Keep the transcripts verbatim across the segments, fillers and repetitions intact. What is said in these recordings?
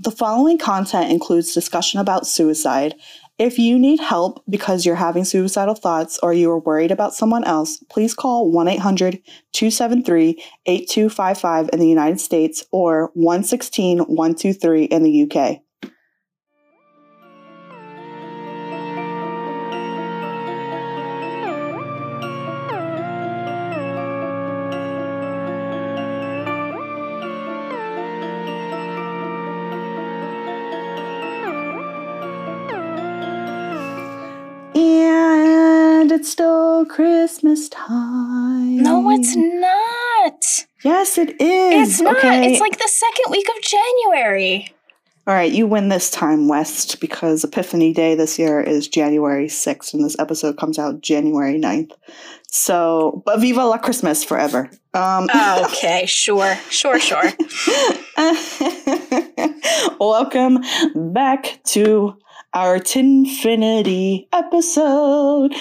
The following content includes discussion about suicide. If you need help because you're having suicidal thoughts or you are worried about someone else, please call one eight hundred two seven three eight two five five in the United States or one one six one two three in the U K. It's still Christmas time. No, it's not. Yes, it is. It's not. Okay. It's like the second week of January. All right, you win this time, West, because Epiphany Day this year is January sixth, and this episode comes out January ninth. So, but viva la Christmas forever. Um, okay, sure, sure, sure. Welcome back to our Tinfinity episode.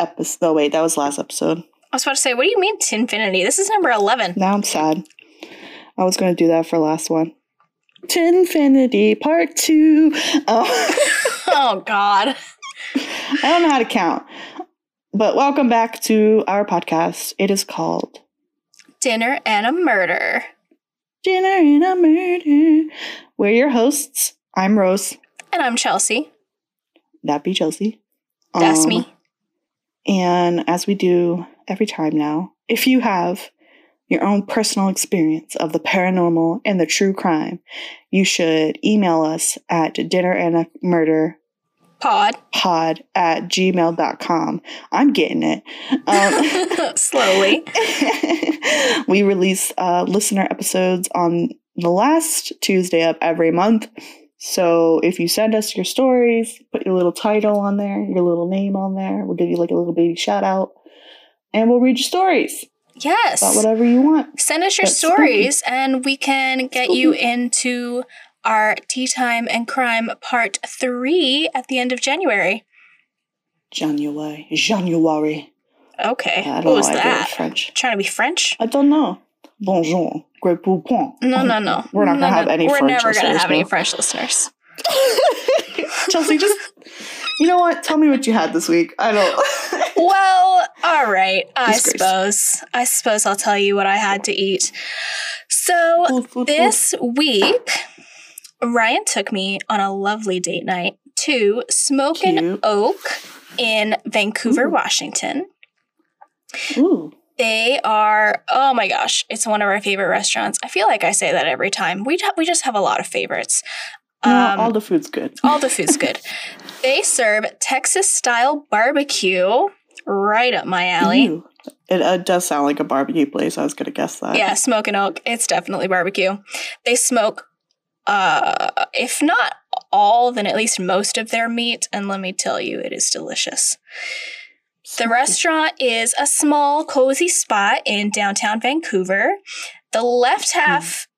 Episode. No, wait, that was last episode. I was about to say, what do you mean Tinfinity? This is number eleven. Now I'm sad. I was going to do that for last one. Tinfinity part two. Oh, oh God. I don't know how to count. But welcome back to our podcast. It is called Dinner and a Murder. Dinner and a Murder. We're your hosts. I'm Rose. And I'm Chelsea. That be Chelsea. That's um, me. And as we do every time now, if you have your own personal experience of the paranormal and the true crime, you should email us at dinner and a murder pod pod at gmail dot com. I'm getting it. Um, Slowly. We release uh, listener episodes on the last Tuesday of every month. So if you send us your stories, put your little title on there, your little name on there. We'll give you like a little baby shout out and we'll read your stories. Yes. About whatever you want. Send us your That's stories spooky. And we can get spooky. You into our Tea Time and Crime Part three at the end of January. January. January. Okay. I don't what know was that? French. Trying to be French? I don't know. Bonjour. Great poupon. No, no, no. We're not no, going to no, have any French listeners. We're never going to have no. any French listeners. Chelsea, just, you know what? Tell me what you had this week. I don't. Well, all right. I Disgrace. suppose. I suppose I'll tell you what I had to eat. So oof, oof, this oof. week, Ryan took me on a lovely date night to Smokin' Oak in Vancouver, Ooh. Washington. Ooh. They are, oh my gosh, it's one of our favorite restaurants. I feel like I say that every time. We, we just have a lot of favorites. Um, no, all the food's good. All the food's good. They serve Texas-style barbecue right up my alley. Ew. It uh, does sound like a barbecue place. I was going to guess that. Yeah, Smokin' Oak. It's definitely barbecue. They smoke, uh, if not all, then at least most of their meat. And let me tell you, it is delicious. The restaurant is a small, cozy spot in downtown Vancouver. The left half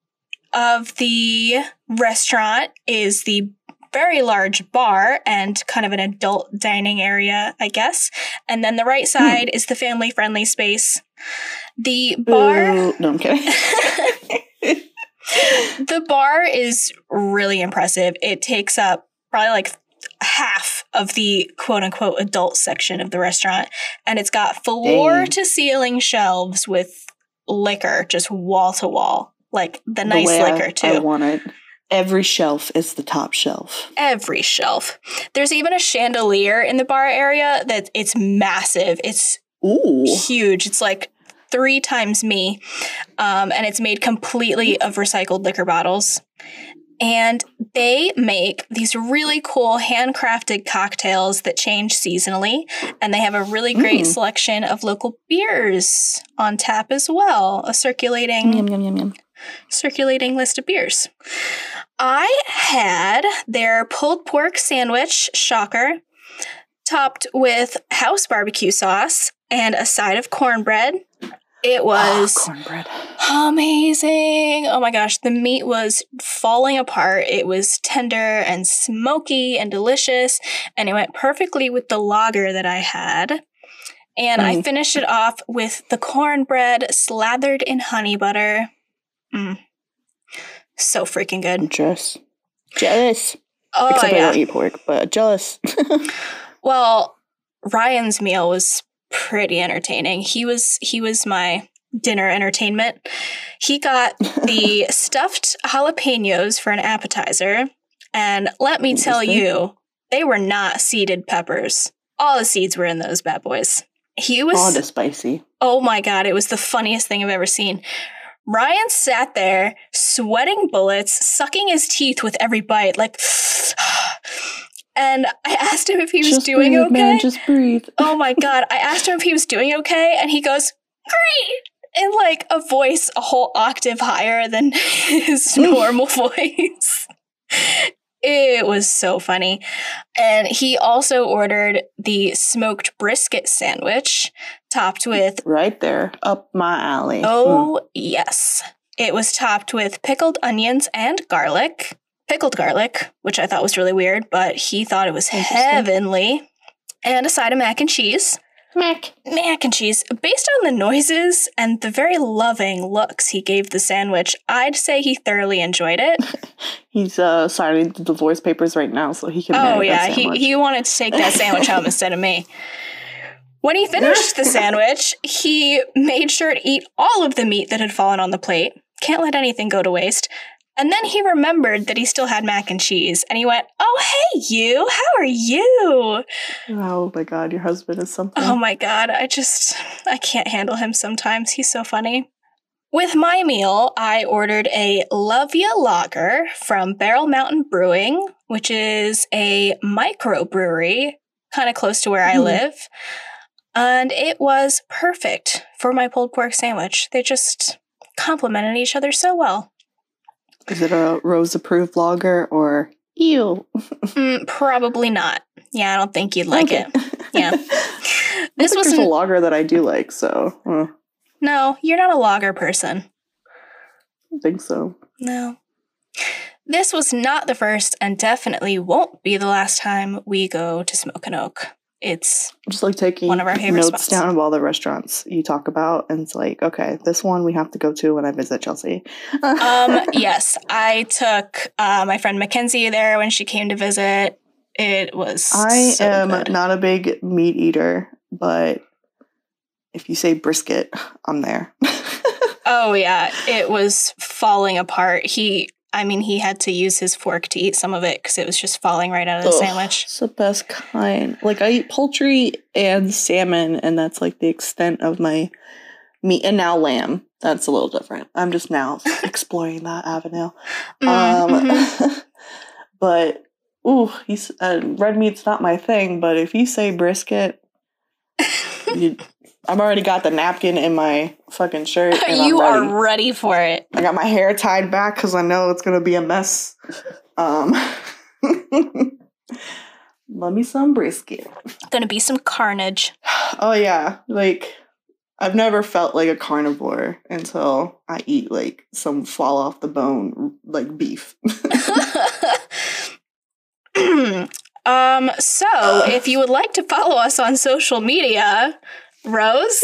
mm. of the restaurant is the very large bar and kind of an adult dining area, I guess. And then the right side mm. is the family-friendly space. The bar... Ooh, no, I'm kidding. The bar is really impressive. It takes up probably like half of the quote-unquote adult section of the restaurant, and it's got floor-to-ceiling shelves with liquor, just wall-to-wall, like the nice the liquor, too. I want it. Every shelf is the top shelf. Every shelf. There's even a chandelier in the bar area that it's massive. It's Ooh. huge. It's like three times me, um, and it's made completely of recycled liquor bottles. And they make these really cool handcrafted cocktails that change seasonally. And they have a really great mm. selection of local beers on tap as well. A circulating, yum, yum, yum, yum. circulating list of beers. I had their pulled pork sandwich, shocker, topped with house barbecue sauce and a side of cornbread. It was oh, cornbread. amazing. Oh my gosh. The meat was falling apart. It was tender and smoky and delicious. And it went perfectly with the lager that I had. And mm. I finished it off with the cornbread slathered in honey butter. Mm. So freaking good. Just Jealous. Oh, Except yeah. I don't eat pork, but jealous. Well, Ryan's meal was pretty entertaining. He was he was my dinner entertainment. He got the stuffed jalapenos for an appetizer, and let me tell you, they were not seeded peppers. All the seeds were in those bad boys. He was all the spicy. Oh my god, it was the funniest thing I've ever seen. Ryan sat there sweating bullets, sucking his teeth with every bite, like, and I asked him if he was just doing breathe, okay. Man, just breathe. Oh my god, I asked him if he was doing okay, and he goes, "Great!" in like a voice a whole octave higher than his normal voice. It was so funny. And he also ordered the smoked brisket sandwich topped with... Right there, up my alley. Oh, mm. yes. It was topped with pickled onions and garlic. Pickled garlic, which I thought was really weird, but he thought it was heavenly. And a side of mac and cheese. Mac. Mac and cheese. Based on the noises and the very loving looks he gave the sandwich, I'd say he thoroughly enjoyed it. He's uh, signing the divorce papers right now, so he can Oh, yeah. He, he wanted to take that sandwich home instead of me. When he finished the sandwich, he made sure to eat all of the meat that had fallen on the plate. Can't let anything go to waste. And then he remembered that he still had mac and cheese, and he went, "Oh, hey, you, how are you?" Oh, my God, your husband is something. Oh, my God, I just, I can't handle him sometimes. He's so funny. With my meal, I ordered a Love Ya Lager from Barrel Mountain Brewing, which is a microbrewery kind of close to where mm. I live. And it was perfect for my pulled pork sandwich. They just complemented each other so well. Is it a Rose-approved lager or ew? mm, probably not. Yeah, I don't think you'd like okay. it. Yeah, this was a lager that I do like. So uh. no, you're not a lager person. I don't think so. No, this was not the first, and definitely won't be the last time we go to Smokin' Oak. It's just like taking one of our favorite notes spots. Down of all the restaurants you talk about, and it's like, okay, this one we have to go to when I visit Chelsea. um, yes, I took uh, my friend Mackenzie there when she came to visit. It was. I so am good. Not a big meat eater, but if you say brisket, I'm there. Oh yeah, it was falling apart. He. I mean, he had to use his fork to eat some of it because it was just falling right out of the Ugh, sandwich. It's the best kind. Like, I eat poultry and salmon, and that's, like, the extent of my meat. And now lamb. That's a little different. I'm just now exploring that avenue. Mm, um, mm-hmm. But, ooh, he's, uh, red meat's not my thing, but if you say brisket, you... I've already got the napkin in my fucking shirt. And you I'm ready. are ready for it. I got my hair tied back because I know it's going to be a mess. Um, Love me some brisket. Going to be some carnage. Oh, yeah. Like, I've never felt like a carnivore until I eat, like, some fall off the bone, like, beef. um. So, uh, if you would like to follow us on social media... Rose?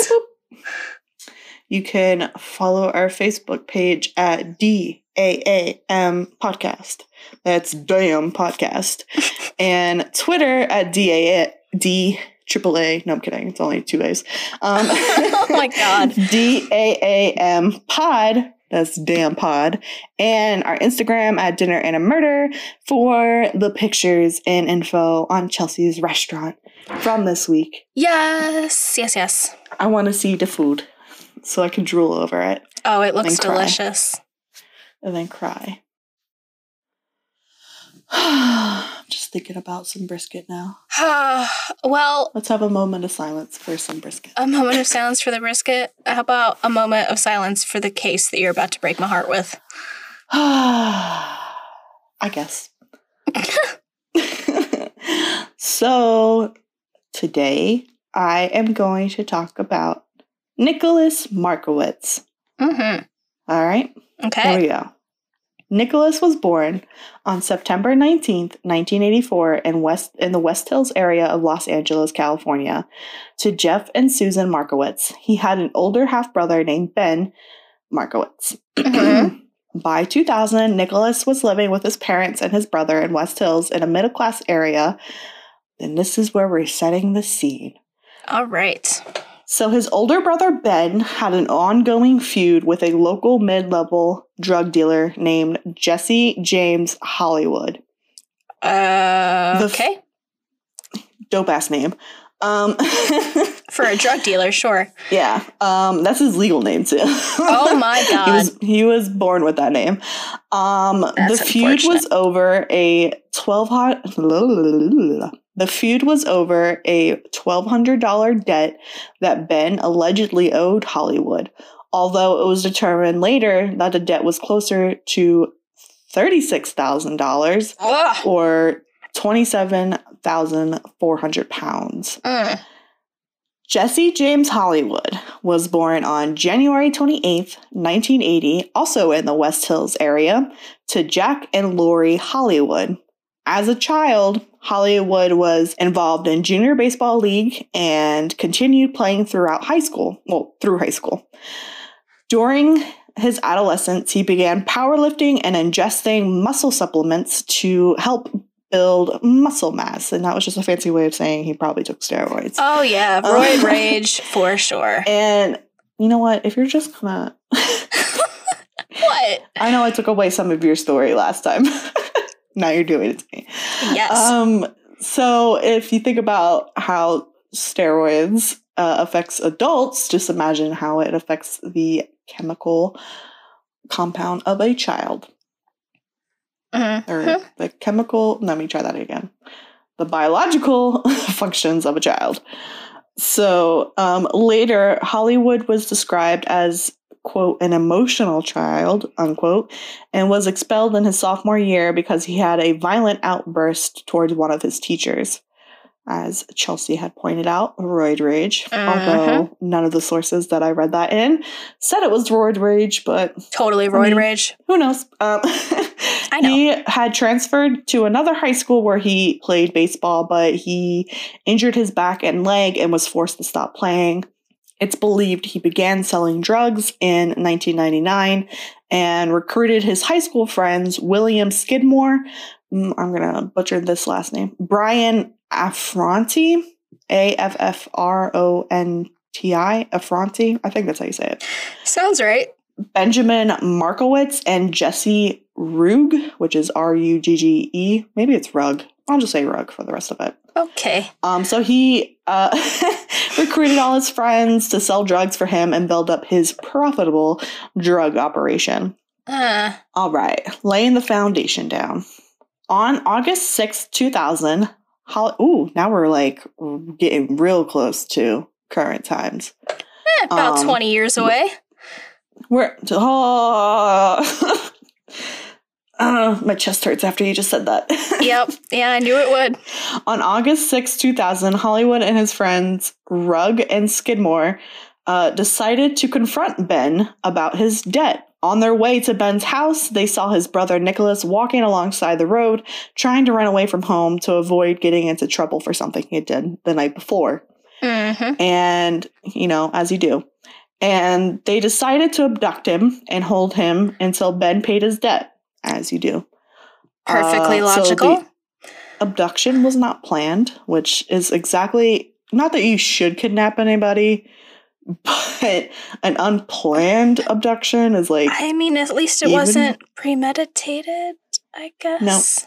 You can follow our Facebook page at D A A M Podcast. That's Damn Podcast. And Twitter at D A A D triple A. No, I'm kidding. It's only two A's. Um, oh my God. D A A M Pod. That's Damn Pod. And our Instagram at Dinner and a Murder for the pictures and info on Chelsea's restaurant from this week. Yes, yes, yes. I want to see the food so I can drool over it. Oh, it looks delicious. And then cry. I'm just thinking about some brisket now. Well, let's have a moment of silence for some brisket. A moment of silence for the brisket? How about a moment of silence for the case that you're about to break my heart with? I guess. So, today I am going to talk about Nicholas Markowitz. Mm-hmm. All right. Okay. Here we go. Nicholas was born on September nineteenth, nineteen eighty-four in West in the West Hills area of Los Angeles, California, to Jeff and Susan Markowitz. He had an older half-brother named Ben Markowitz. Mm-hmm. By two thousand, Nicholas was living with his parents and his brother in West Hills in a middle-class area. And this is where we're setting the scene. All right. So his older brother, Ben, had an ongoing feud with a local mid-level drug dealer named Jesse James Hollywood. Uh, okay. F- dope-ass name. Um, For a drug dealer, sure. Yeah. Um, that's his legal name, too. Oh, my God. He was, he was born with that name. Um, that's the feud was over a twelve hot... The feud was over a twelve hundred dollars debt that Ben allegedly owed Hollywood, although it was determined later that the debt was closer to thirty-six thousand dollars or twenty-seven thousand four hundred pounds. Ugh. Jesse James Hollywood was born on January twenty-eighth, nineteen eighty, also in the West Hills area, to Jack and Lori Hollywood. As a child, Hollywood was involved in junior baseball league and continued playing throughout high school. Well, through high school. During his adolescence, he began powerlifting and ingesting muscle supplements to help build muscle mass. And that was just a fancy way of saying he probably took steroids. Oh, yeah. Roid um, rage for sure. And you know what? If you're just gonna... What? I know I took away some of your story last time. Now you're doing it to me. Yes. Um, so if you think about how steroids uh, affects adults, just imagine how it affects the chemical compound of a child. Mm-hmm. Or the chemical, let me try that again. The biological functions of a child. So um, later, Hollywood was described as, quote, an emotional child, unquote, and was expelled in his sophomore year because he had a violent outburst towards one of his teachers. As Chelsea had pointed out, roid rage, uh-huh. although none of the sources that I read that in said it was roid rage, but... Totally roid I mean, rage. Who knows? Um, I know. He had transferred to another high school where he played baseball, but he injured his back and leg and was forced to stop playing. It's believed he began selling drugs in nineteen ninety-nine and recruited his high school friends, William Skidmore, I'm going to butcher this last name, Brian Affronti, A F F R O N T I, Affronti, I think that's how you say it. Sounds right. Benjamin Markowitz and Jesse Ruge, which is R U G G E. Maybe it's Rug. I'll just say Rug for the rest of it. Okay. Um. So he uh, recruited all his friends to sell drugs for him and build up his profitable drug operation. Uh. All right. Laying the foundation down. On August sixth, two thousand, Holly- ooh, now we're like getting real close to current times. Eh, about um, twenty years away. We're... Oh. Uh, my chest hurts after you just said that. Yep. Yeah, I knew it would. On August sixth, two thousand, Hollywood and his friends Rug and Skidmore uh, decided to confront Ben about his debt. On their way to Ben's house, they saw his brother Nicholas walking alongside the road, trying to run away from home to avoid getting into trouble for something he did the night before. Mm-hmm. And, you know, as you do. And they decided to abduct him and hold him until Ben paid his debt. As you do. Perfectly uh, logical. So abduction was not planned, which is exactly, not that you should kidnap anybody, but an unplanned abduction is like... I mean, at least it even, wasn't premeditated, I guess.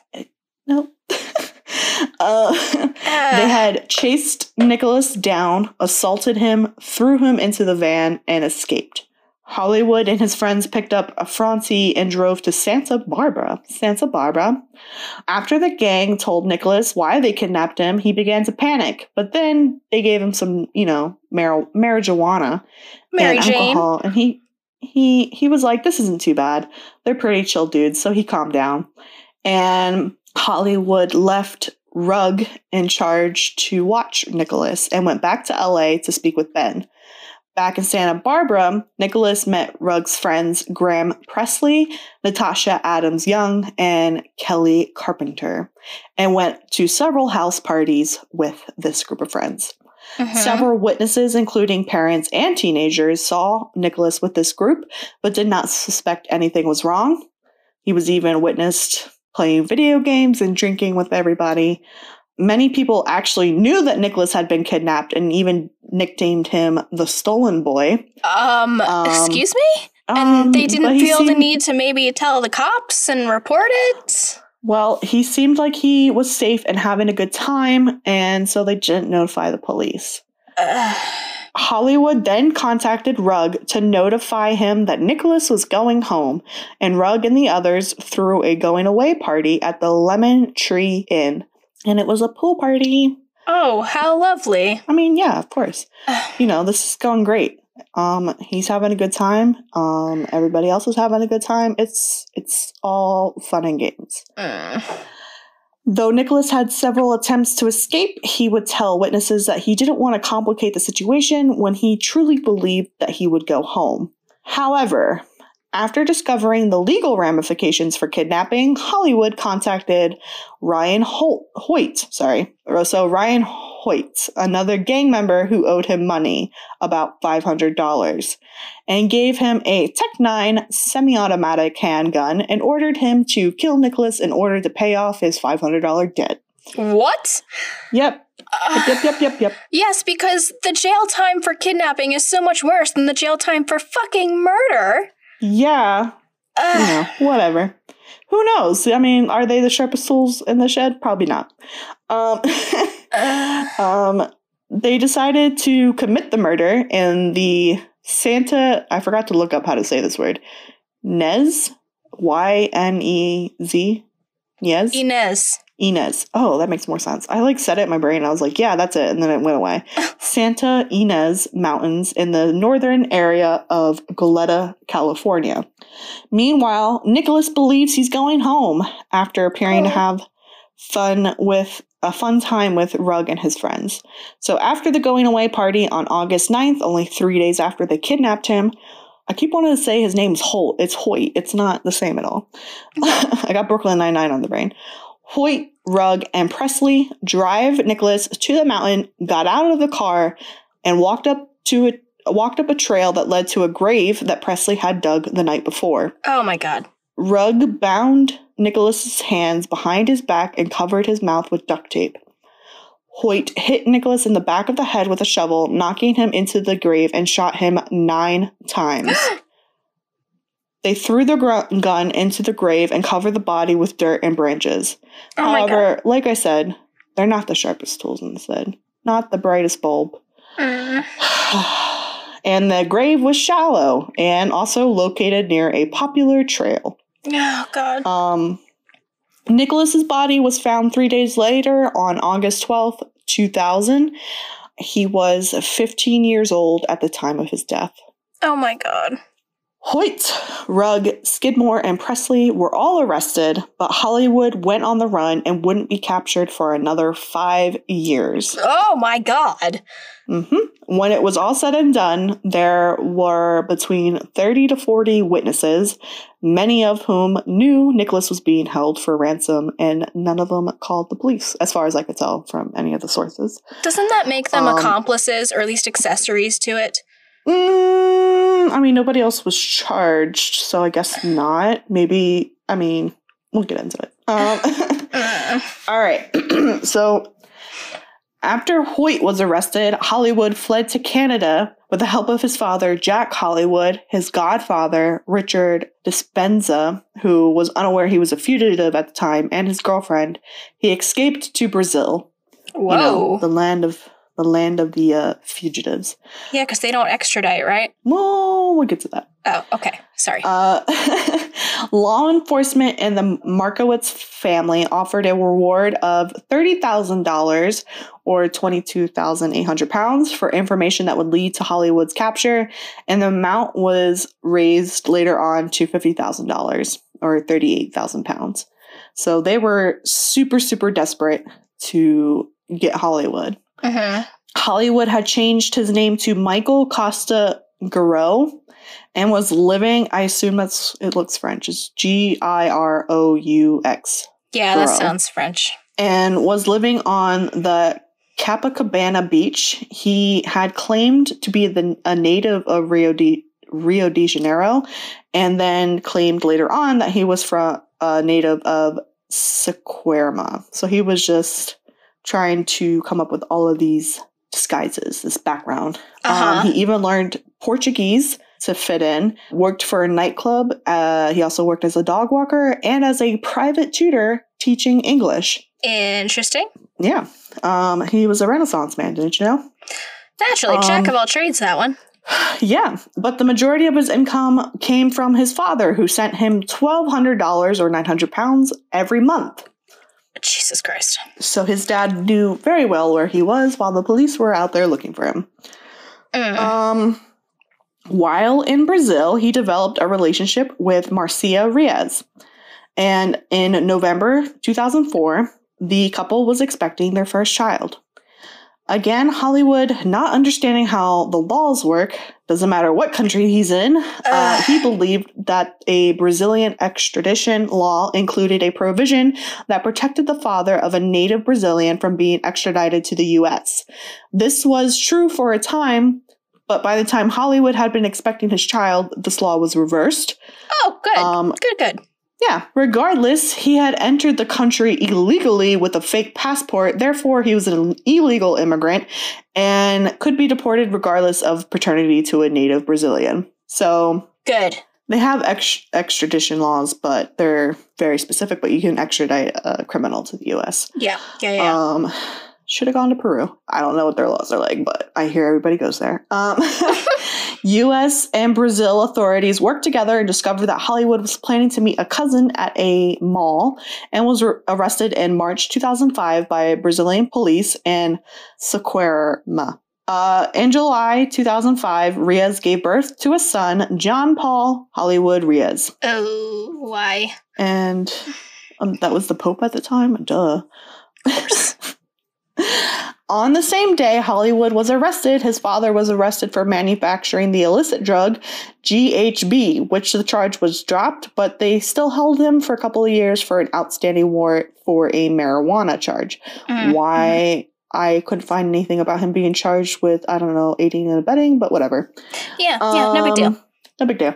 No. No. uh, uh. They had chased Nicholas down, assaulted him, threw him into the van, and escaped. Hollywood and his friends picked up Affronti and drove to Santa Barbara. Santa Barbara. After the gang told Nicholas why they kidnapped him, he began to panic. But then they gave him some, you know, mar- marijuana Mary and Jane. alcohol, and he he he was like, "This isn't too bad. They're pretty chill dudes." So he calmed down, and Hollywood left Rug in charge to watch Nicholas and went back to L A to speak with Ben. Back in Santa Barbara, Nicholas met Rug's friends Graham Pressley, Natasha Adams-Young, and Kelly Carpenter, and went to several house parties with this group of friends. Mm-hmm. Several witnesses, including parents and teenagers, saw Nicholas with this group, but did not suspect anything was wrong. He was even witnessed playing video games and drinking with everybody. Many people actually knew that Nicholas had been kidnapped and even nicknamed him the Stolen Boy. Um, um excuse me? And um, they didn't feel seemed- the need to maybe tell the cops and report it? Well, he seemed like he was safe and having a good time, and so they didn't notify the police. Ugh. Hollywood then contacted Rugg to notify him that Nicholas was going home, and Rugg and the others threw a going-away party at the Lemon Tree Inn. And it was a pool party. Oh, how lovely. I mean, yeah, of course. You know, this is going great. Um, he's having a good time. Um, everybody else is having a good time. It's it's all fun and games. Mm. Though Nicholas had several attempts to escape, he would tell witnesses that he didn't want to complicate the situation when he truly believed that he would go home. However, after discovering the legal ramifications for kidnapping, Hollywood contacted Ryan Holt, Hoyt, sorry, so Ryan Hoyt, another gang member who owed him money, about five hundred dollars, and gave him a Tech nine semi-automatic handgun and ordered him to kill Nicholas in order to pay off his five hundred dollars debt. What? Yep. Uh, yep, yep, yep, yep. Yes, because the jail time for kidnapping is so much worse than the jail time for fucking murder. Yeah. Uh, you know, whatever. Who knows? I mean, are they the sharpest tools in the shed? Probably not. Um, uh, um, they decided to commit the murder in the Santa... I forgot to look up how to say this word. Nez? Y N E Z? Yes? Ynez. Ynez. Oh, that makes more sense. I, like, said it in my brain. I was like, yeah, that's it. And then it went away. Santa Ynez Mountains in the northern area of Goleta, California. Meanwhile, Nicholas believes he's going home after appearing oh. to have fun with a fun time with Rugg and his friends. So after the going away party on August ninth, only three days after they kidnapped him, I keep wanting to say his name's Holt. It's Hoyt. It's not the same at all. I got Brooklyn Nine-Nine on the brain. Hoyt, Rugg, and Pressley drive Nicholas to the mountain, got out of the car, and walked up to a, walked up a trail that led to a grave that Pressley had dug the night before. Oh, my God. Rugg bound Nicholas's hands behind his back and covered his mouth with duct tape. Hoyt hit Nicholas in the back of the head with a shovel, knocking him into the grave and shot him nine times. They threw the gr- gun into the grave and covered the body with dirt and branches. Oh However, like I said, they're not the sharpest tools in the shed. Not the brightest bulb. Mm. And the grave was shallow and also located near a popular trail. Oh, God. Um, Nicholas's body was found three days later on August twelfth, two thousand. He was fifteen years old at the time of his death. Oh, my God. Hoyt, Rugg, Skidmore, and Pressley were all arrested, but Hollywood went on the run and wouldn't be captured for another five years. Oh, my God. Mm-hmm. When it was all said and done, there were between thirty to forty witnesses, many of whom knew Nicholas was being held for ransom, and none of them called the police, as far as I could tell from any of the sources. Doesn't that make them um, accomplices or at least accessories to it? Mm, I mean, nobody else was charged, so I guess not. Maybe, I mean, we'll get into it. Um, all right. So, after Hoyt was arrested, Hollywood fled to Canada with the help of his father, Jack Hollywood, his godfather, Richard Dispenza, who was unaware he was a fugitive at the time, and his girlfriend. He escaped to Brazil. Whoa. You know, the land of... The land of the uh, fugitives. Yeah, because they don't extradite, right? Well, we'll get to that. Oh, okay. Sorry. Uh, law enforcement and the Markowitz family offered a reward of thirty thousand dollars or twenty-two thousand eight hundred pounds for information that would lead to Hollywood's capture, and the amount was raised later on to fifty thousand dollars or thirty-eight thousand pounds. So they were super, super desperate to get Hollywood. Mm-hmm. Hollywood had changed his name to Michael Costa Giroux and was living, I assume that's, it looks French, it's G I R O U X. Yeah, Giroux. That sounds French. And was living on the Copacabana Beach. He had claimed to be the, a native of Rio de, Rio de Janeiro, and then claimed later on that he was from a native of Saquarema. So he was just trying to come up with all of these disguises, this background. Uh-huh. Um, he even learned Portuguese to fit in, worked for a nightclub. Uh, he also worked as a dog walker and as a private tutor teaching English. Interesting. Yeah. Um, he was a Renaissance man, didn't you know? Naturally, um, jack of all trades, that one. Yeah, but the majority of his income came from his father, who sent him twelve hundred dollars or nine hundred pounds every month. Jesus Christ. So his dad knew very well where he was while the police were out there looking for him. Mm. Um, while in Brazil, he developed a relationship with Marcia Reis. And in November two thousand four, the couple was expecting their first child. Again, Hollywood, not understanding how the laws work, doesn't matter what country he's in, uh, uh, he believed that a Brazilian extradition law included a provision that protected the father of a native Brazilian from being extradited to the U S. This was true for a time, but by the time Hollywood had been expecting his child, this law was reversed. Oh, good. Um, good, good. Yeah, regardless, he had entered the country illegally with a fake passport. Therefore, he was an illegal immigrant and could be deported regardless of paternity to a native Brazilian. So, good. They have ext- extradition laws, but they're very specific. But you can extradite a criminal to the U S. Yeah, yeah, yeah. Um, should have gone to Peru. I don't know what their laws are like, but I hear everybody goes there. Um, U S and Brazil authorities worked together and discovered that Hollywood was planning to meet a cousin at a mall and was re- arrested in March two thousand five by Brazilian police in Saquarema. Uh, in July two thousand five, Reis gave birth to a son, John Paul Hollywood Reis. Oh, why? And um, that was the Pope at the time? Duh. Of course. On the same day Hollywood was arrested, his father was arrested for manufacturing the illicit drug G H B, which the charge was dropped, but they still held him for a couple of years for an outstanding warrant for a marijuana charge. Mm-hmm. Why? I couldn't find anything about him being charged with, I don't know, aiding and abetting, but whatever. Yeah, um, yeah, no big deal. No big deal.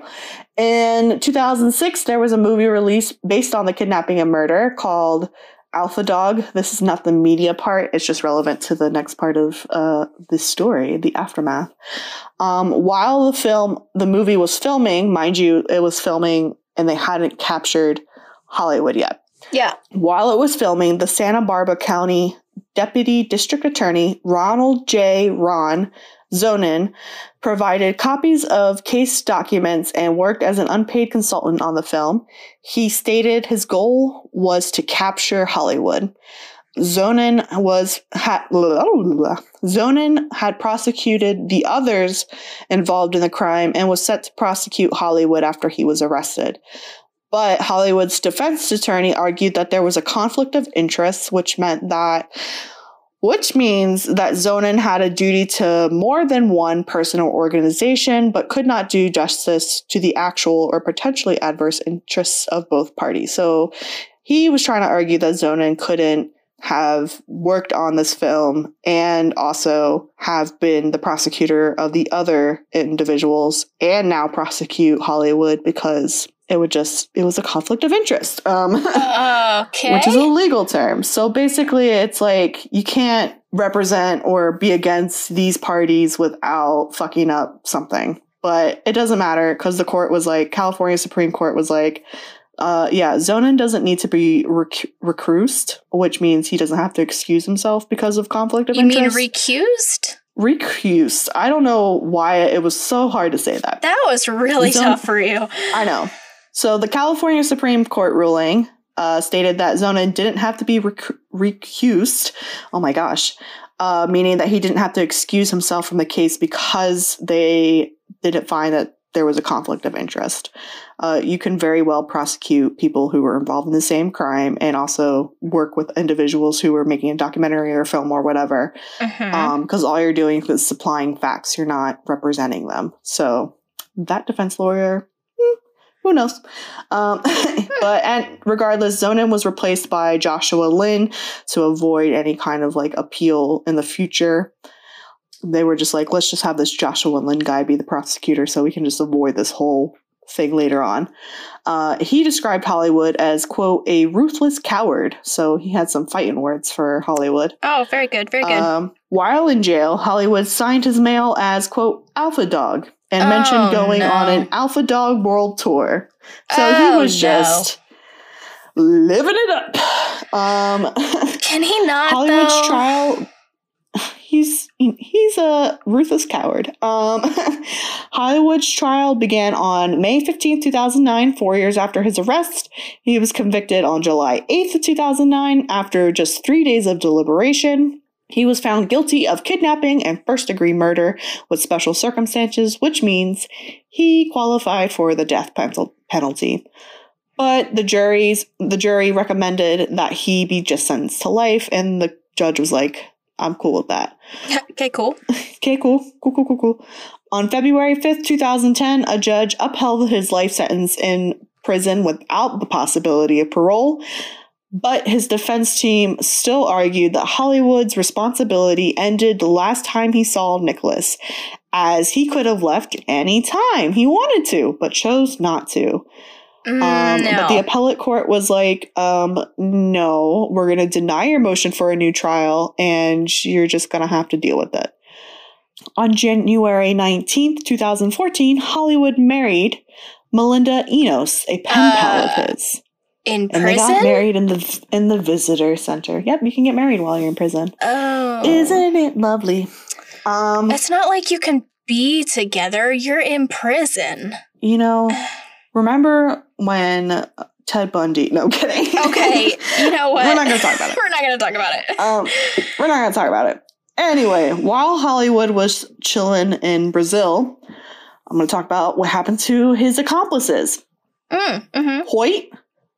In two thousand six, there was a movie released based on the kidnapping and murder called Alpha Dog. This is not the media part. It's just relevant to the next part of uh, this story, the aftermath. Um, while the film, the movie was filming, mind you, it was filming and they hadn't captured Hollywood yet. Yeah. While it was filming, the Santa Barbara County Deputy District Attorney, Ronald J. Ron Zonin, provided copies of case documents and worked as an unpaid consultant on the film. He stated his goal was to capture Hollywood. Zonin was had, Zonin had prosecuted the others involved in the crime and was set to prosecute Hollywood after he was arrested. But Hollywood's defense attorney argued that there was a conflict of interest, which meant that Which means that Zonin had a duty to more than one person or organization, but could not do justice to the actual or potentially adverse interests of both parties. So he was trying to argue that Zonin couldn't have worked on this film and also have been the prosecutor of the other individuals and now prosecute Hollywood because it would just, it was a conflict of interest, um, okay. Which is a legal term. So basically it's like you can't represent or be against these parties without fucking up something. But it doesn't matter because the court was like, California Supreme Court was like, uh, yeah, Zonin doesn't need to be rec- recused, which means he doesn't have to excuse himself because of conflict of you interest. You mean recused? Recused. I don't know why it was so hard to say that. That was really Zon- tough for you. I know. So the California Supreme Court ruling uh, stated that Zonin didn't have to be rec- recused, oh my gosh, uh, meaning that he didn't have to excuse himself from the case because they didn't find that there was a conflict of interest. Uh, you can very well prosecute people who were involved in the same crime and also work with individuals who were making a documentary or film or whatever, because mm-hmm. um, all you're doing is supplying facts. You're not representing them. So that defense lawyer... Who knows? Um, but and regardless, Zonin was replaced by Joshua Lynn to avoid any kind of like appeal in the future. They were just like, let's just have this Joshua Lynn guy be the prosecutor so we can just avoid this whole thing later on. Uh, he described Hollywood as, quote, a ruthless coward. So he had some fighting words for Hollywood. Oh, very good. Very good. Um, while in jail, Hollywood signed his mail as, quote, Alpha Dog, and oh, mentioned going no. on an Alpha Dog world tour. So oh, he was no. just living it up. Um, Can he not, Hollywood's though? trial... He's he's a ruthless coward. Um, Hollywood's trial began on May fifteenth, two thousand nine, four years after his arrest. He was convicted on July eighth of two thousand nine. After just three days of deliberation, he was found guilty of kidnapping and first-degree murder with special circumstances, which means he qualified for the death penalty. But the jury's the jury recommended that he be just sentenced to life, and the judge was like, I'm cool with that. Okay, cool. Okay, cool. Cool, cool, cool, cool. On February fifth, two thousand ten, a judge upheld his life sentence in prison without the possibility of parole, but his defense team still argued that Hollywood's responsibility ended the last time he saw Nicholas, as he could have left any time he wanted to, but chose not to. Um, no. But the appellate court was like, um, no, we're going to deny your motion for a new trial, and you're just going to have to deal with it. On January nineteenth, two thousand fourteen, Hollywood married Melinda Enos, a pen pal uh, of his. In and prison? They got married in the, in the visitor center. Yep, you can get married while you're in prison. Oh. Isn't it lovely? Um, it's not like you can be together. You're in prison. You know... Remember when Ted Bundy... No, I'm kidding. Okay, you know what? We're not going to talk about it. We're not going to talk about it. Um, we're not going to talk about it. Anyway, while Hollywood was chilling in Brazil, I'm going to talk about what happened to his accomplices. Mm, mm-hmm. Hoyt,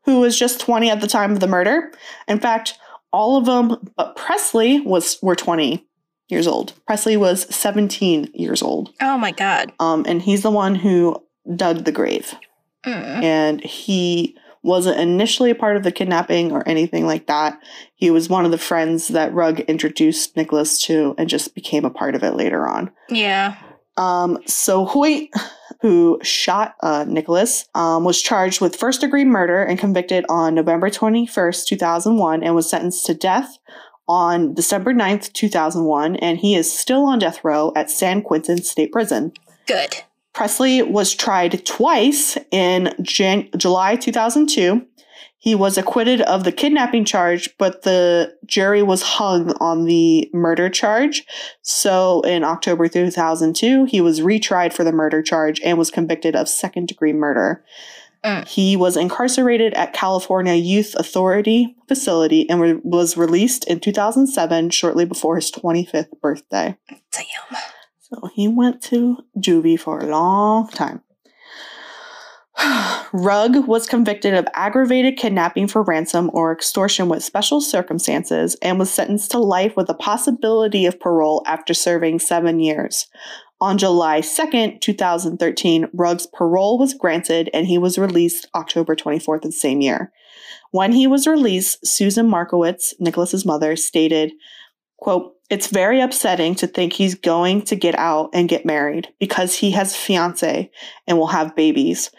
who was just twenty at the time of the murder. In fact, all of them but Pressley was were twenty years old. Pressley was seventeen years old. Oh, my God. Um, and he's the one who dug the grave. Mm. And he wasn't initially a part of the kidnapping or anything like that. He was one of the friends that Rugg introduced Nicholas to and just became a part of it later on. Yeah. Um, so Hoyt, who shot uh, Nicholas, um, was charged with first-degree murder and convicted on November twenty-first, two thousand one, and was sentenced to death on December ninth, two thousand one. And he is still on death row at San Quentin State Prison. Good. Pressley was tried twice in Jan- July two thousand two. He was acquitted of the kidnapping charge, but the jury was hung on the murder charge. So in October two thousand two, he was retried for the murder charge and was convicted of second-degree murder. Mm. He was incarcerated at California Youth Authority facility and re- was released in two thousand seven, shortly before his twenty-fifth birthday. Damn. So he went to juvie for a long time. Rugg was convicted of aggravated kidnapping for ransom or extortion with special circumstances and was sentenced to life with a possibility of parole after serving seven years. On July second, two thousand thirteen, Rugg's parole was granted and he was released October twenty-fourth of the same year. When he was released, Susan Markowitz, Nicholas's mother, stated, quote, "It's very upsetting to think he's going to get out and get married because he has a fiance and will have babies,"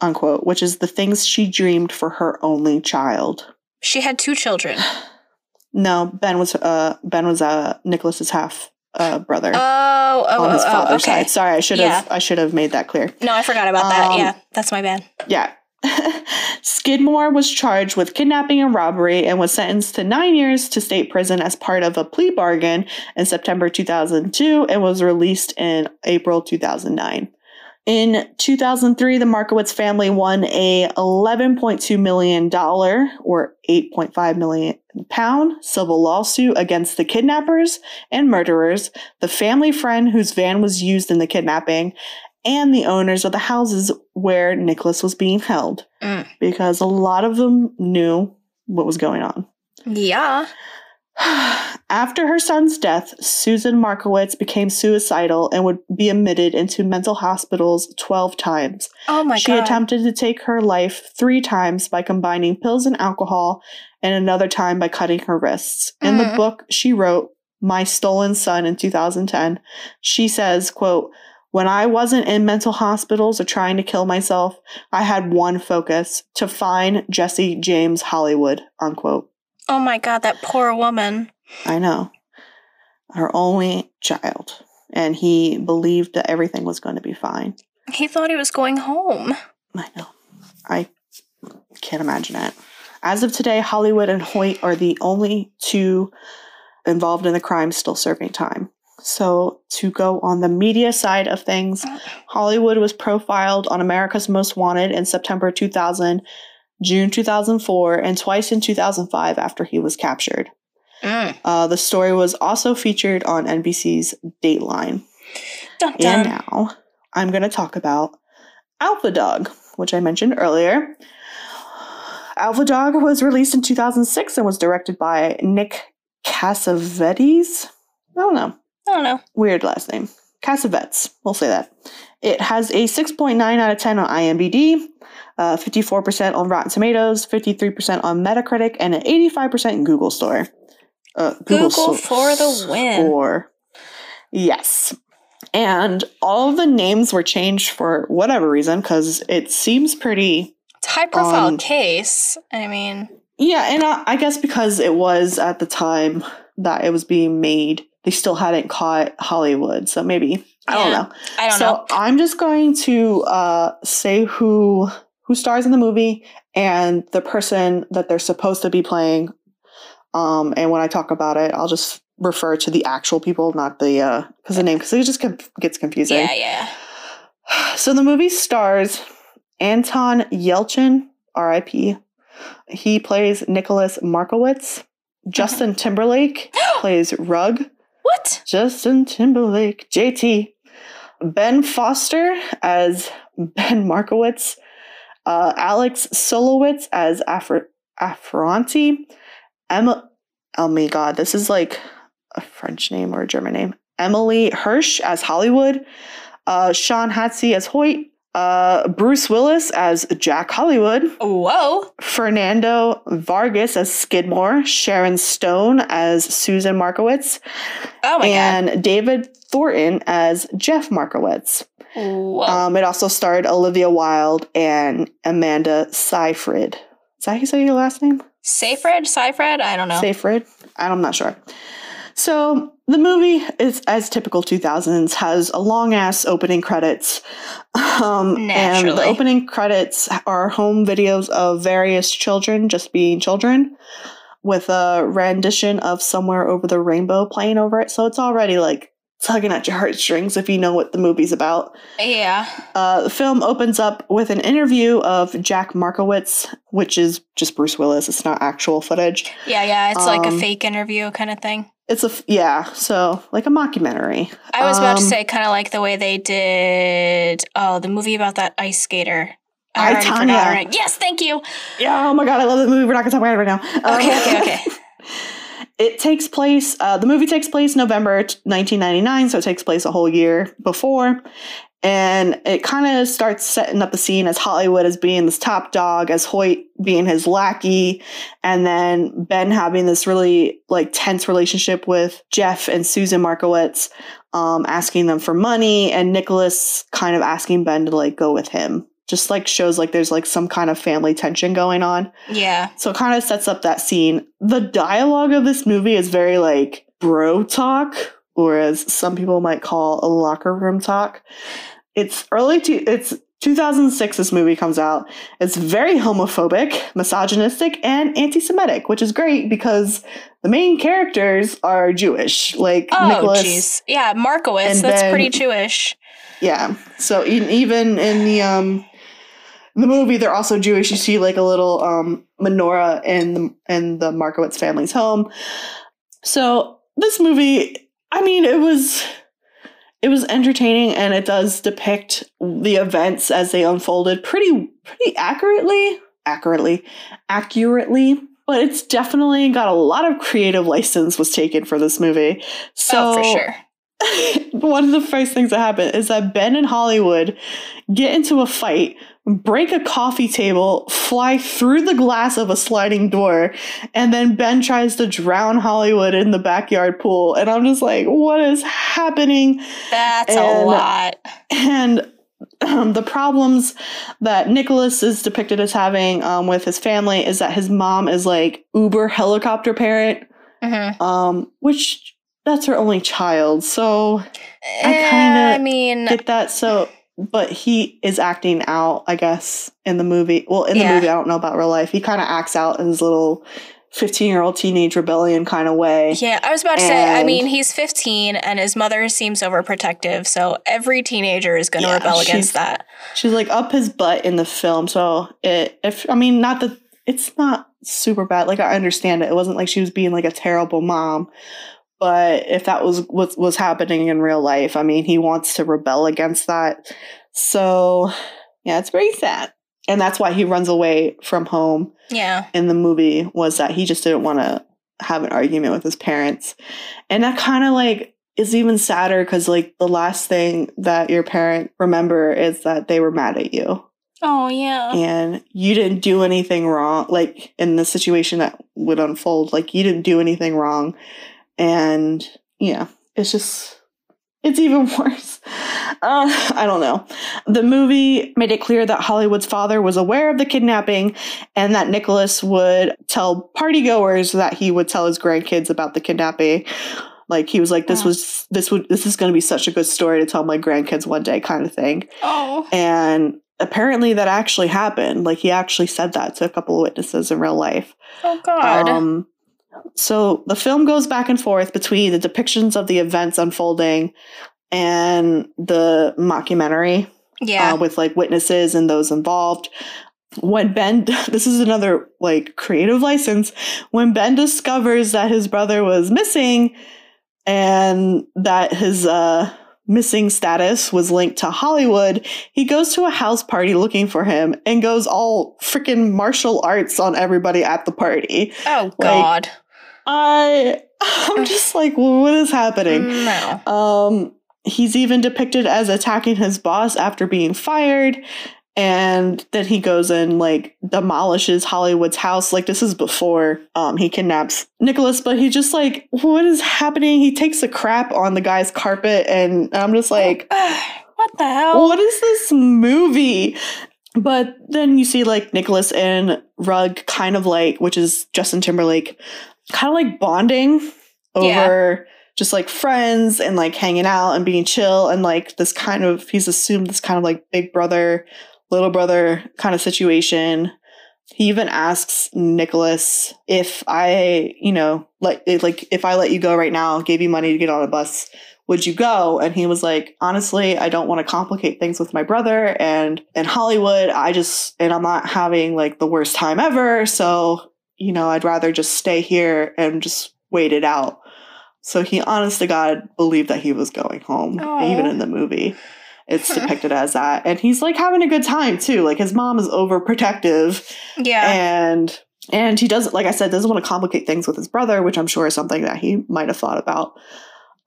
unquote, which is the things she dreamed for her only child. She had two children. No, Ben was uh, Ben was uh, Nicholas's half uh, brother. Oh, oh, on his oh, father's oh, okay. side. Sorry, I should have yeah. I should have made that clear. No, I forgot about um, that. Yeah, that's my bad. Yeah. Skidmore was charged with kidnapping and robbery and was sentenced to nine years to state prison as part of a plea bargain in September two thousand two and was released in April two thousand nine. In two thousand three, the Markowitz family won a eleven point two million dollars or eight point five million pounds civil lawsuit against the kidnappers and murderers, the family friend whose van was used in the kidnapping, and the owners of the houses where Nicholas was being held. Mm. Because a lot of them knew what was going on. Yeah. After her son's death, Susan Markowitz became suicidal and would be admitted into mental hospitals twelve times. Oh my she God. She attempted to take her life three times by combining pills and alcohol, and another time by cutting her wrists. Mm. In the book she wrote, My Stolen Son, in two thousand ten, she says, quote, "When I wasn't in mental hospitals or trying to kill myself, I had one focus, to find Jesse James Hollywood," unquote. Oh my God, that poor woman. I know. Her only child. And he believed that everything was going to be fine. He thought he was going home. I know. I can't imagine it. As of today, Hollywood and Hoyt are the only two involved in the crime still serving time. So to go on the media side of things, Hollywood was profiled on America's Most Wanted in September two thousand, June two thousand four, and twice in two thousand five after he was captured. Mm. Uh, the story was also featured on N B C's Dateline. Dun, dun. And now I'm going to talk about Alpha Dog, which I mentioned earlier. Alpha Dog was released in two thousand six and was directed by Nick Cassavetes. I don't know. I don't know. Weird last name. Cassavetes. We'll say that. It has a six point nine out of ten on I M D B, uh, fifty-four percent on Rotten Tomatoes, fifty-three percent on Metacritic, and an eighty-five percent Google store. Uh, Google, Google so- for the win. Score. Yes. And all of the names were changed for whatever reason, because it seems pretty... It's a high-profile um, case. I mean... Yeah, and I, I guess because it was at the time that it was being made, they still hadn't caught Hollywood, so maybe... I don't know. I don't so know. I'm just going to uh, say who who stars in the movie and the person that they're supposed to be playing. Um, and when I talk about it, I'll just refer to the actual people, not the uh, cause the name, because it just com- gets confusing. Yeah, yeah. So the movie stars Anton Yelchin, R I P He plays Nicholas Markowitz. Justin Timberlake plays Rug. What? Justin Timberlake, J T. Ben Foster as Ben Markowitz. Uh, Alex Solowitz as Afro- Affronti. Emma, oh my God, this is like a French name or a German name. Emily Hirsch as Hollywood. Uh, Sean Hatsey as Hoyt. Uh, Bruce Willis as Jack Hollywood. Whoa. Fernando Vargas as Skidmore. Sharon Stone as Susan Markowitz. Oh my and God. And David Thornton as Jeff Markowitz. Whoa. Um, it also starred Olivia Wilde and Amanda Seyfried. Is that how you say your last name? Seyfried? Seyfried? I don't know. Seyfried? I'm not sure. So the movie is, as typical two thousands, has a long-ass opening credits. Um, Naturally. And the opening credits are home videos of various children just being children with a rendition of Somewhere Over the Rainbow playing over it. So it's already, like, tugging at your heartstrings if you know what the movie's about. Yeah. Uh, the film opens up with an interview of Jack Markowitz, which is just Bruce Willis. It's not actual footage. Yeah, yeah. It's um, like a fake interview kind of thing. It's a, yeah, so, like a mockumentary. I was about um, to say, kind of like the way they did, oh, the movie about that ice skater. I, I Tanya. Right. Yes, thank you. Yeah, oh my God, I love the movie. We're not going to talk about it right now. Okay, um, okay, okay. It takes place, uh, the movie takes place November nineteen ninety-nine, so it takes place a whole year before. And it kind of starts setting up the scene as Hollywood as being this top dog, as Hoyt being his lackey, and then Ben having this really, like, tense relationship with Jeff and Susan Markowitz, um, asking them for money, and Nicholas kind of asking Ben to, like, go with him. Just, like, shows, like, there's, like, some kind of family tension going on. Yeah. So it kind of sets up that scene. The dialogue of this movie is very, like, bro talk, or as some people might call a locker room talk. It's early, to, it's two thousand six this movie comes out. It's very homophobic, misogynistic, and anti-Semitic, which is great because the main characters are Jewish. Like, oh, Nicholas. Oh, jeez. Yeah, Markowitz, that's Ben, pretty Jewish. Yeah. So even in the, um, in the movie, they're also Jewish. You see, like, a little um, menorah in the, in the Markowitz family's home. So this movie... I mean, it was it was entertaining, and it does depict the events as they unfolded pretty pretty accurately, accurately, accurately. But it's definitely got a lot of creative license was taken for this movie. So, oh, for sure. One of the first things that happen is that Ben and Hollywood get into a fight, break a coffee table, fly through the glass of a sliding door, and then Ben tries to drown Hollywood in the backyard pool. And I'm just like, what is happening? That's and, a lot. And Um, the problems that Nicholas is depicted as having um, with his family is that his mom is like uber helicopter parent, mm-hmm. um, which that's her only child. So eh, I kind of I mean, get that. So, but he is acting out, I guess, in the movie. Well, in the yeah. movie, I don't know about real life. He kind of acts out in his little fifteen-year-old teenage rebellion kind of way. Yeah, I was about to and, say, I mean, he's fifteen, and his mother seems overprotective, so every teenager is going to yeah, rebel against that. She's, like, up his butt in the film, so it, if, I mean, not that, it's not super bad. Like, I understand it. It wasn't like she was being, like, a terrible mom, but if that was what was happening in real life, I mean, he wants to rebel against that. So, yeah, it's very sad. And that's why he runs away from home. Yeah. In the movie was that he just didn't want to have an argument with his parents. And that kind of like is even sadder because like the last thing that your parent remember is that they were mad at you. Oh, yeah. And you didn't do anything wrong. Like in the situation that would unfold, like you didn't do anything wrong. And yeah, it's just... it's even worse. Uh, I don't know. The movie made it clear that Hollywood's father was aware of the kidnapping and that Nicholas would tell partygoers that he would tell his grandkids about the kidnapping. Like he was like, this yeah. was this would this is going to be such a good story to tell my grandkids one day kind of thing. Oh. And apparently that actually happened. Like he actually said that to a couple of witnesses in real life. Oh, God. Um, So the film goes back and forth between the depictions of the events unfolding and the mockumentary yeah. uh, with like witnesses and those involved. When Ben, this is another like creative license, when Ben discovers that his brother was missing and that his uh, missing status was linked to Hollywood, he goes to a house party looking for him and goes all freaking martial arts on everybody at the party. Oh, God. Like, I, I'm just like, well, what is happening? No. Um, he's even depicted as attacking his boss after being fired. And then he goes and like demolishes Hollywood's house. Like this is before um, he kidnaps Nicholas, but he just like, what is happening? He takes a crap on the guy's carpet. And I'm just like, what the hell? What is this movie? But then you see like Nicholas and Rug kind of like, which is Justin Timberlake, kind of like bonding over yeah. just like friends and like hanging out and being chill and like this kind of, he's assumed this kind of like big brother, little brother kind of situation. He even asks Nicholas if I, you know, like, like if I let you go right now, gave you money to get on a bus, would you go? And he was like, honestly, I don't want to complicate things with my brother and in Hollywood, I just, and I'm not having like the worst time ever. So you know, I'd rather just stay here and just wait it out. So he, honest to God, believed that he was going home. Aww. Even in the movie. It's depicted as that. And he's, like, having a good time, too. Like, his mom is overprotective. Yeah. And and he doesn't, like I said, doesn't want to complicate things with his brother, which I'm sure is something that he might have thought about.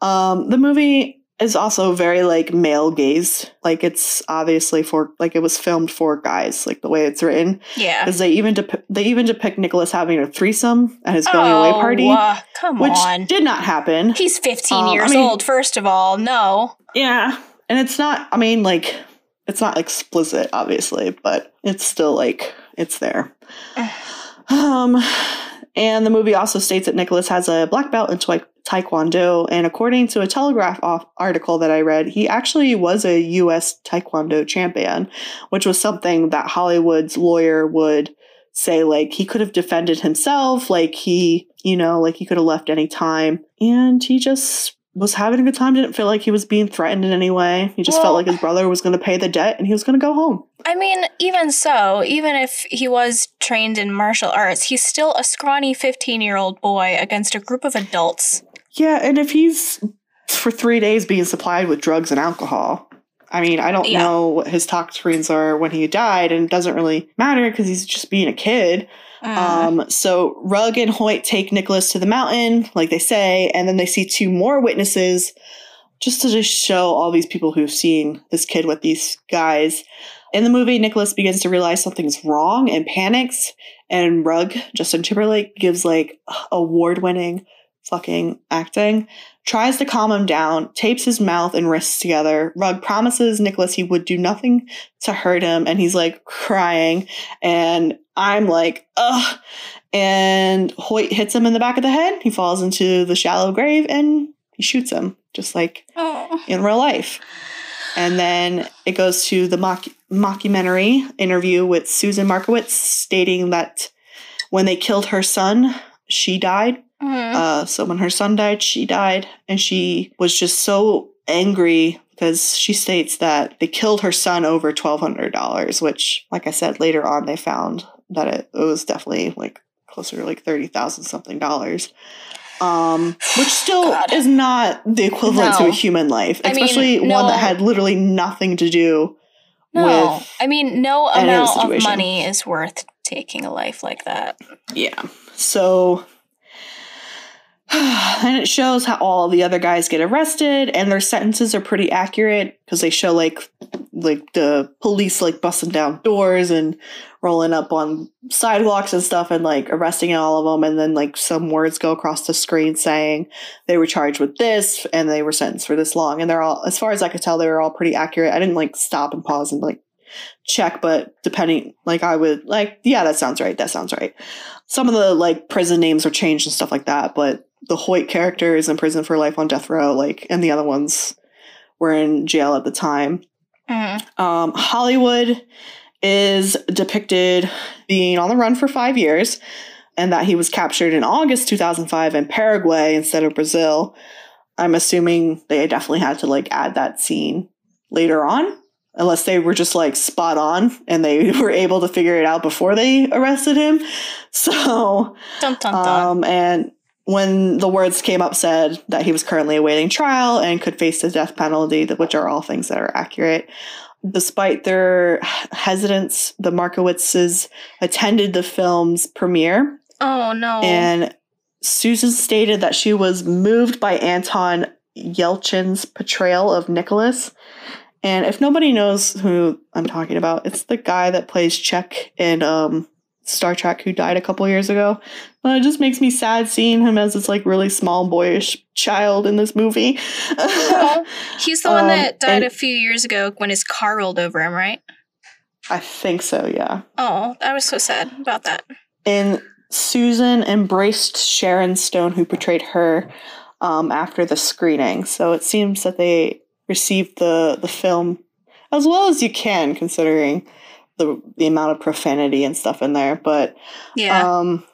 Um, the movie is also very, like, male-gazed. Like, it's obviously for, like, it was filmed for guys, like, the way it's written. Yeah. Because they even de- they even depict Nicholas having a threesome at his going oh, away party. Uh, come which on. Which did not happen. He's fifteen um, years I mean, old, first of all. No. Yeah. And it's not, I mean, like, it's not explicit, obviously, but it's still, like, it's there. um, and the movie also states that Nicholas has a black belt in twi- Taekwondo, and according to a Telegraph article that I read, he actually was a U S Taekwondo champion, which was something that Hollywood's lawyer would say, like, he could have defended himself, like, he, you know, like, he could have left any time, and he just... was having a good time, didn't feel like he was being threatened in any way. He just well, felt like his brother was going to pay the debt and he was going to go home. I mean, even so, even if he was trained in martial arts, he's still a scrawny fifteen-year-old boy against a group of adults. Yeah, and if he's, for three days, being supplied with drugs and alcohol, I mean, I don't yeah. know what his tox screens are when he died, and it doesn't really matter because he's just being a kid. Um, um, so Rugg and Hoyt take Nicholas to the mountain, like they say, and then they see two more witnesses just to just show all these people who've seen this kid with these guys. In the movie, Nicholas begins to realize something's wrong and panics, and Rugg, Justin Timberlake, gives like award-winning fucking acting, tries to calm him down, tapes his mouth and wrists together. Rugg promises Nicholas he would do nothing to hurt him, and he's like crying, and I'm like, ugh. And Hoyt hits him in the back of the head. He falls into the shallow grave and he shoots him, just like oh. in real life. And then it goes to the mock- mockumentary interview with Susan Markowitz, stating that when they killed her son, she died. Mm. Uh, so when her son died, she died. And she was just so angry because she states that they killed her son over twelve hundred dollars, which, like I said, later on they found that it, it was definitely like closer to like thirty thousand something dollars. Um, which still God. is not the equivalent no. to a human life, especially I mean, no. one that had literally nothing to do no. with I mean, no amount of, of money is worth taking a life like that. Yeah. So, and it shows how all the other guys get arrested, and their sentences are pretty accurate because they show like like the police like busting down doors and rolling up on sidewalks and stuff and like arresting all of them, and then like some words go across the screen saying they were charged with this and they were sentenced for this long, and they're all, as far as I could tell, they were all pretty accurate. I didn't like stop and pause and like check, but depending, like I would like, yeah, that sounds right, that sounds right. Some of the like prison names were changed and stuff like that, but the Hoyt character is in prison for life on death row, like, and the other ones were in jail at the time. Mm-hmm. Um, Hollywood is depicted being on the run for five years, and that he was captured in August two thousand five in Paraguay instead of Brazil. I'm assuming they definitely had to like add that scene later on, unless they were just like spot on and they were able to figure it out before they arrested him. So, dun, dun, dun. um, and when the words came up, said that he was currently awaiting trial and could face the death penalty, which are all things that are accurate. Despite their hesitance, the Markowitzes attended the film's premiere. Oh, no. And Susan stated that she was moved by Anton Yelchin's portrayal of Nicholas. And if nobody knows who I'm talking about, it's the guy that plays Czech in um, Star Trek, who died a couple years ago. But it just makes me sad seeing him as this like really small boyish child in this movie. Well, he's the one um, that died a few years ago when his car rolled over him, right? I think so, yeah. Oh, I was so sad about that. And Susan embraced Sharon Stone, who portrayed her, um, after the screening. So it seems that they received the, the film as well as you can, considering the, the amount of profanity and stuff in there. But yeah, um,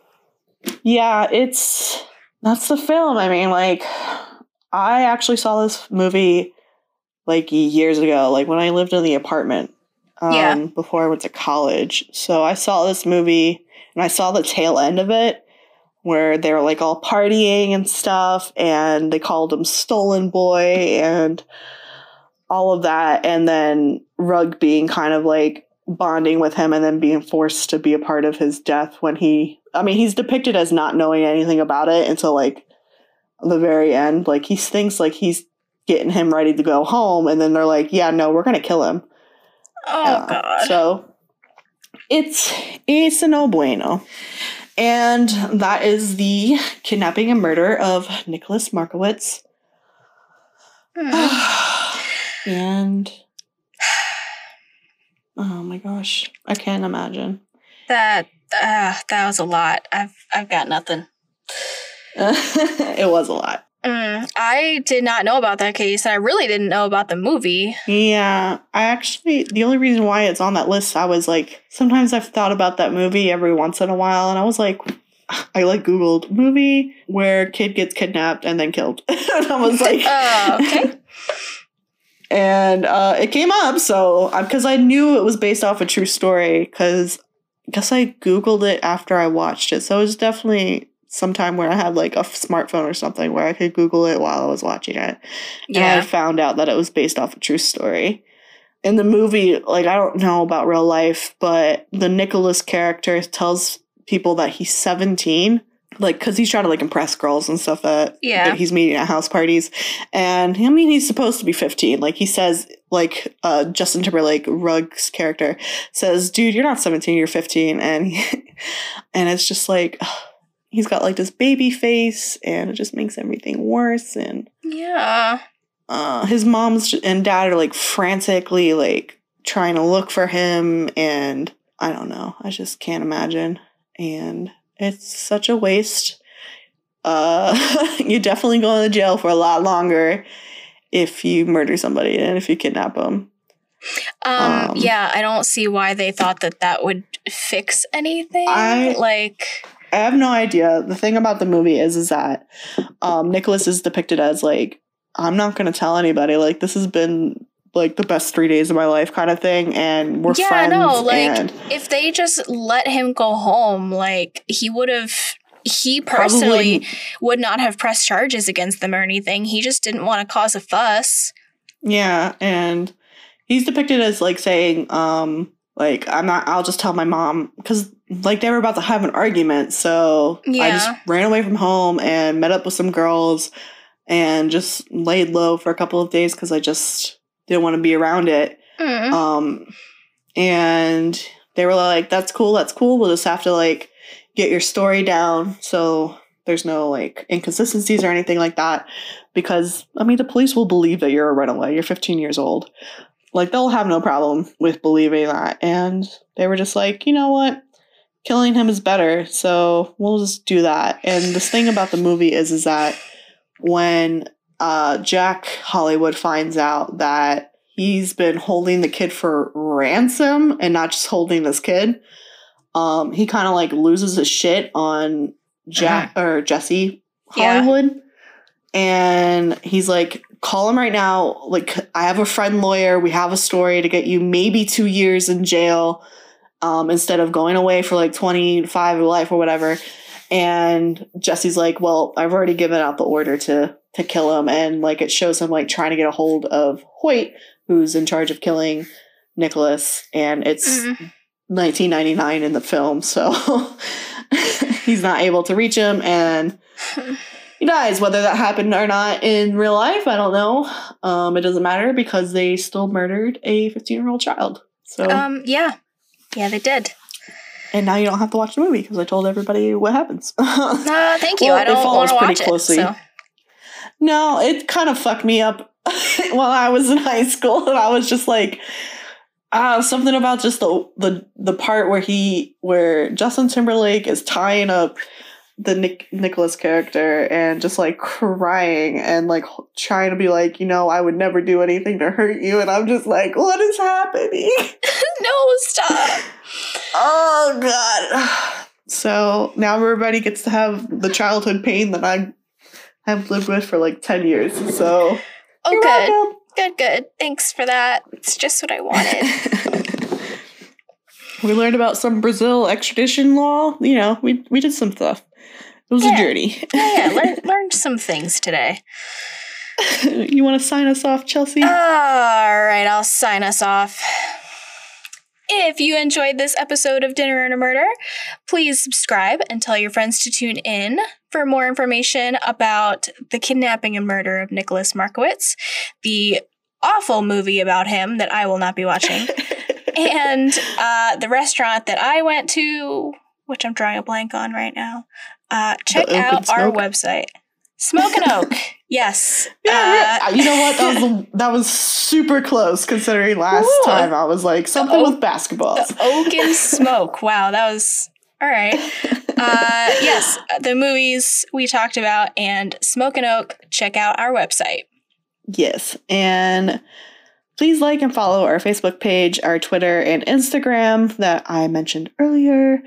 yeah, it's, that's the film. I mean, like, I actually saw this movie like years ago, like when I lived in the apartment, um, yeah. before I went to college. So I saw this movie and I saw the tail end of it, where they were like all partying and stuff, and they called him Stolen Boy and all of that, and then Rugg being kind of like bonding with him and then being forced to be a part of his death when he, I mean, he's depicted as not knowing anything about it until like the very end. Like he thinks like he's getting him ready to go home, and then they're like, yeah, no, we're going to kill him. Oh, uh, God. So it's, it's a no bueno. And that is the kidnapping and murder of Nicholas Markowitz. Mm. And, oh my gosh, I can't imagine. That uh, that was a lot. I've I've got nothing. It was a lot. Mm, I did not know about that case, and I really didn't know about the movie. Yeah, I actually, the only reason why it's on that list, I was like, sometimes I've thought about that movie every once in a while, and I was like, I like Googled movie where kid gets kidnapped and then killed. And I was like, oh, okay. And uh, it came up, so, because I knew it was based off a true story, because I guess I Googled it after I watched it, so it was definitely sometime where I had like a f- smartphone or something where I could Google it while I was watching it. Yeah. And I found out that it was based off a true story. In the movie, like, I don't know about real life, but the Nicholas character tells people that he's seventeen, like, because he's trying to, like, impress girls and stuff that, yeah. that he's meeting at house parties. And, I mean, he's supposed to be fifteen. Like, he says, like, uh, Justin Timberlake, Ruggs' character, says, dude, you're not seventeen, you're fifteen. And, he, and it's just, like, ugh, he's got, like, this baby face, and it just makes everything worse. And yeah. Uh, his mom's and dad are, like, frantically, like, trying to look for him. And I don't know. I just can't imagine. And it's such a waste. Uh, you're definitely going to jail for a lot longer if you murder somebody and if you kidnap them. Um, um, yeah, I don't see why they thought that that would fix anything. I, like, I have no idea. The thing about the movie is, is that um, Nicholas is depicted as, like, I'm not going to tell anybody. Like, this has been, like, the best three days of my life kind of thing, and we're yeah, friends. Yeah, no, like, and if they just let him go home, like, he would have, he personally probably would not have pressed charges against them or anything. He just didn't want to cause a fuss. Yeah, and he's depicted as, like, saying, um, like, I'm not, I'll just tell my mom, because, like, they were about to have an argument, so yeah. I just ran away from home and met up with some girls and just laid low for a couple of days because I just didn't want to be around it. Mm. Um, and they were like, that's cool, that's cool. We'll just have to, like, get your story down so there's no, like, inconsistencies or anything like that. Because, I mean, the police will believe that you're a runaway. You're fifteen years old. Like, they'll have no problem with believing that. And they were just like, you know what? Killing him is better. So we'll just do that. And this thing about the movie is, is that when Uh, Jack Hollywood finds out that he's been holding the kid for ransom and not just holding this kid, um, he kind of, like, loses his shit on Jack uh-huh. or Jesse Hollywood. Yeah. And he's like, call him right now. Like, I have a friend lawyer. We have a story to get you maybe two years in jail um, instead of going away for, like, twenty-five or life or whatever. And Jesse's like, well, I've already given out the order to to kill him. And, like, it shows him, like, trying to get a hold of Hoyt, who's in charge of killing Nicholas, and it's mm-hmm. nineteen ninety-nine in the film, so he's not able to reach him, and he dies. Whether that happened or not in real life, I don't know. Um, it doesn't matter, because they still murdered a fifteen-year-old child. So um, yeah. Yeah, they did. And now you don't have to watch the movie, because I told everybody what happens. uh, thank you. Well, I don't want to watch closely. It, so. No, it kind of fucked me up while I was in high school, and I was just like, uh, something about just the, the the part where he where Justin Timberlake is tying up the Nick, Nicholas character and just, like, crying and, like, trying to be like, you know, I would never do anything to hurt you, and I'm just like, what is happening? No, stop. Oh god. So now everybody gets to have the childhood pain that I I've lived with for, like, ten years. So, oh, you're good. Welcome. Good, good. Thanks for that. It's just what I wanted. We learned about some Brazil extradition law. You know, we we did some stuff. It was yeah. a journey. Yeah, yeah. Learned, learned some things today. You want to sign us off, Chelsea? All right, I'll sign us off. If you enjoyed this episode of Dinner and a Murder, please subscribe and tell your friends to tune in. For more information about the kidnapping and murder of Nicholas Markowitz, the awful movie about him that I will not be watching, and uh, the restaurant that I went to, which I'm drawing a blank on right now, uh, check out our website. Smokin' Oak. Yes. Yeah, uh, you know what? That was, that was super close, considering last ooh, time I was like something oak, with basketballs. The Oak and Smoke. Wow, that was all right. Uh, yes, the movies we talked about and Smokin' Oak. Check out our website. Yes, and please like and follow our Facebook page, our Twitter and Instagram that I mentioned earlier.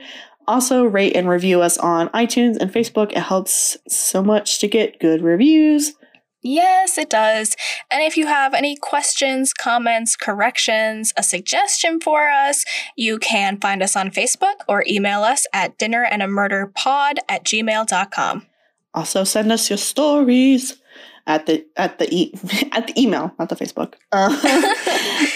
Also, rate and review us on iTunes and Facebook. It helps so much to get good reviews. Yes, it does. And if you have any questions, comments, corrections, a suggestion for us, you can find us on Facebook or email us at dinnerandamurderpod at gmail dot com. Also, send us your stories. at the at the e- at the email, not the Facebook. Uh,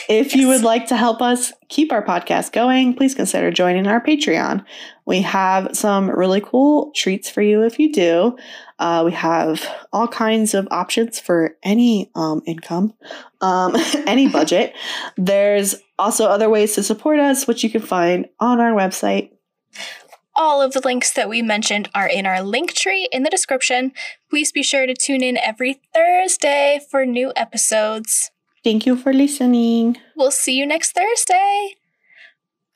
if yes. you would like to help us keep our podcast going, please consider joining our Patreon. We have some really cool treats for you if you do. Uh, we have all kinds of options for any um, income, um, any budget. There's also other ways to support us, which you can find on our website. All of the links that we mentioned are in our link tree in the description. Please be sure to tune in every Thursday for new episodes. Thank you for listening. We'll see you next Thursday.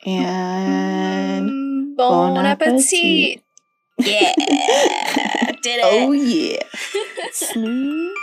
And mm, bon, bon appetit. appetit. Yeah. Did it. Oh, yeah. Smooth.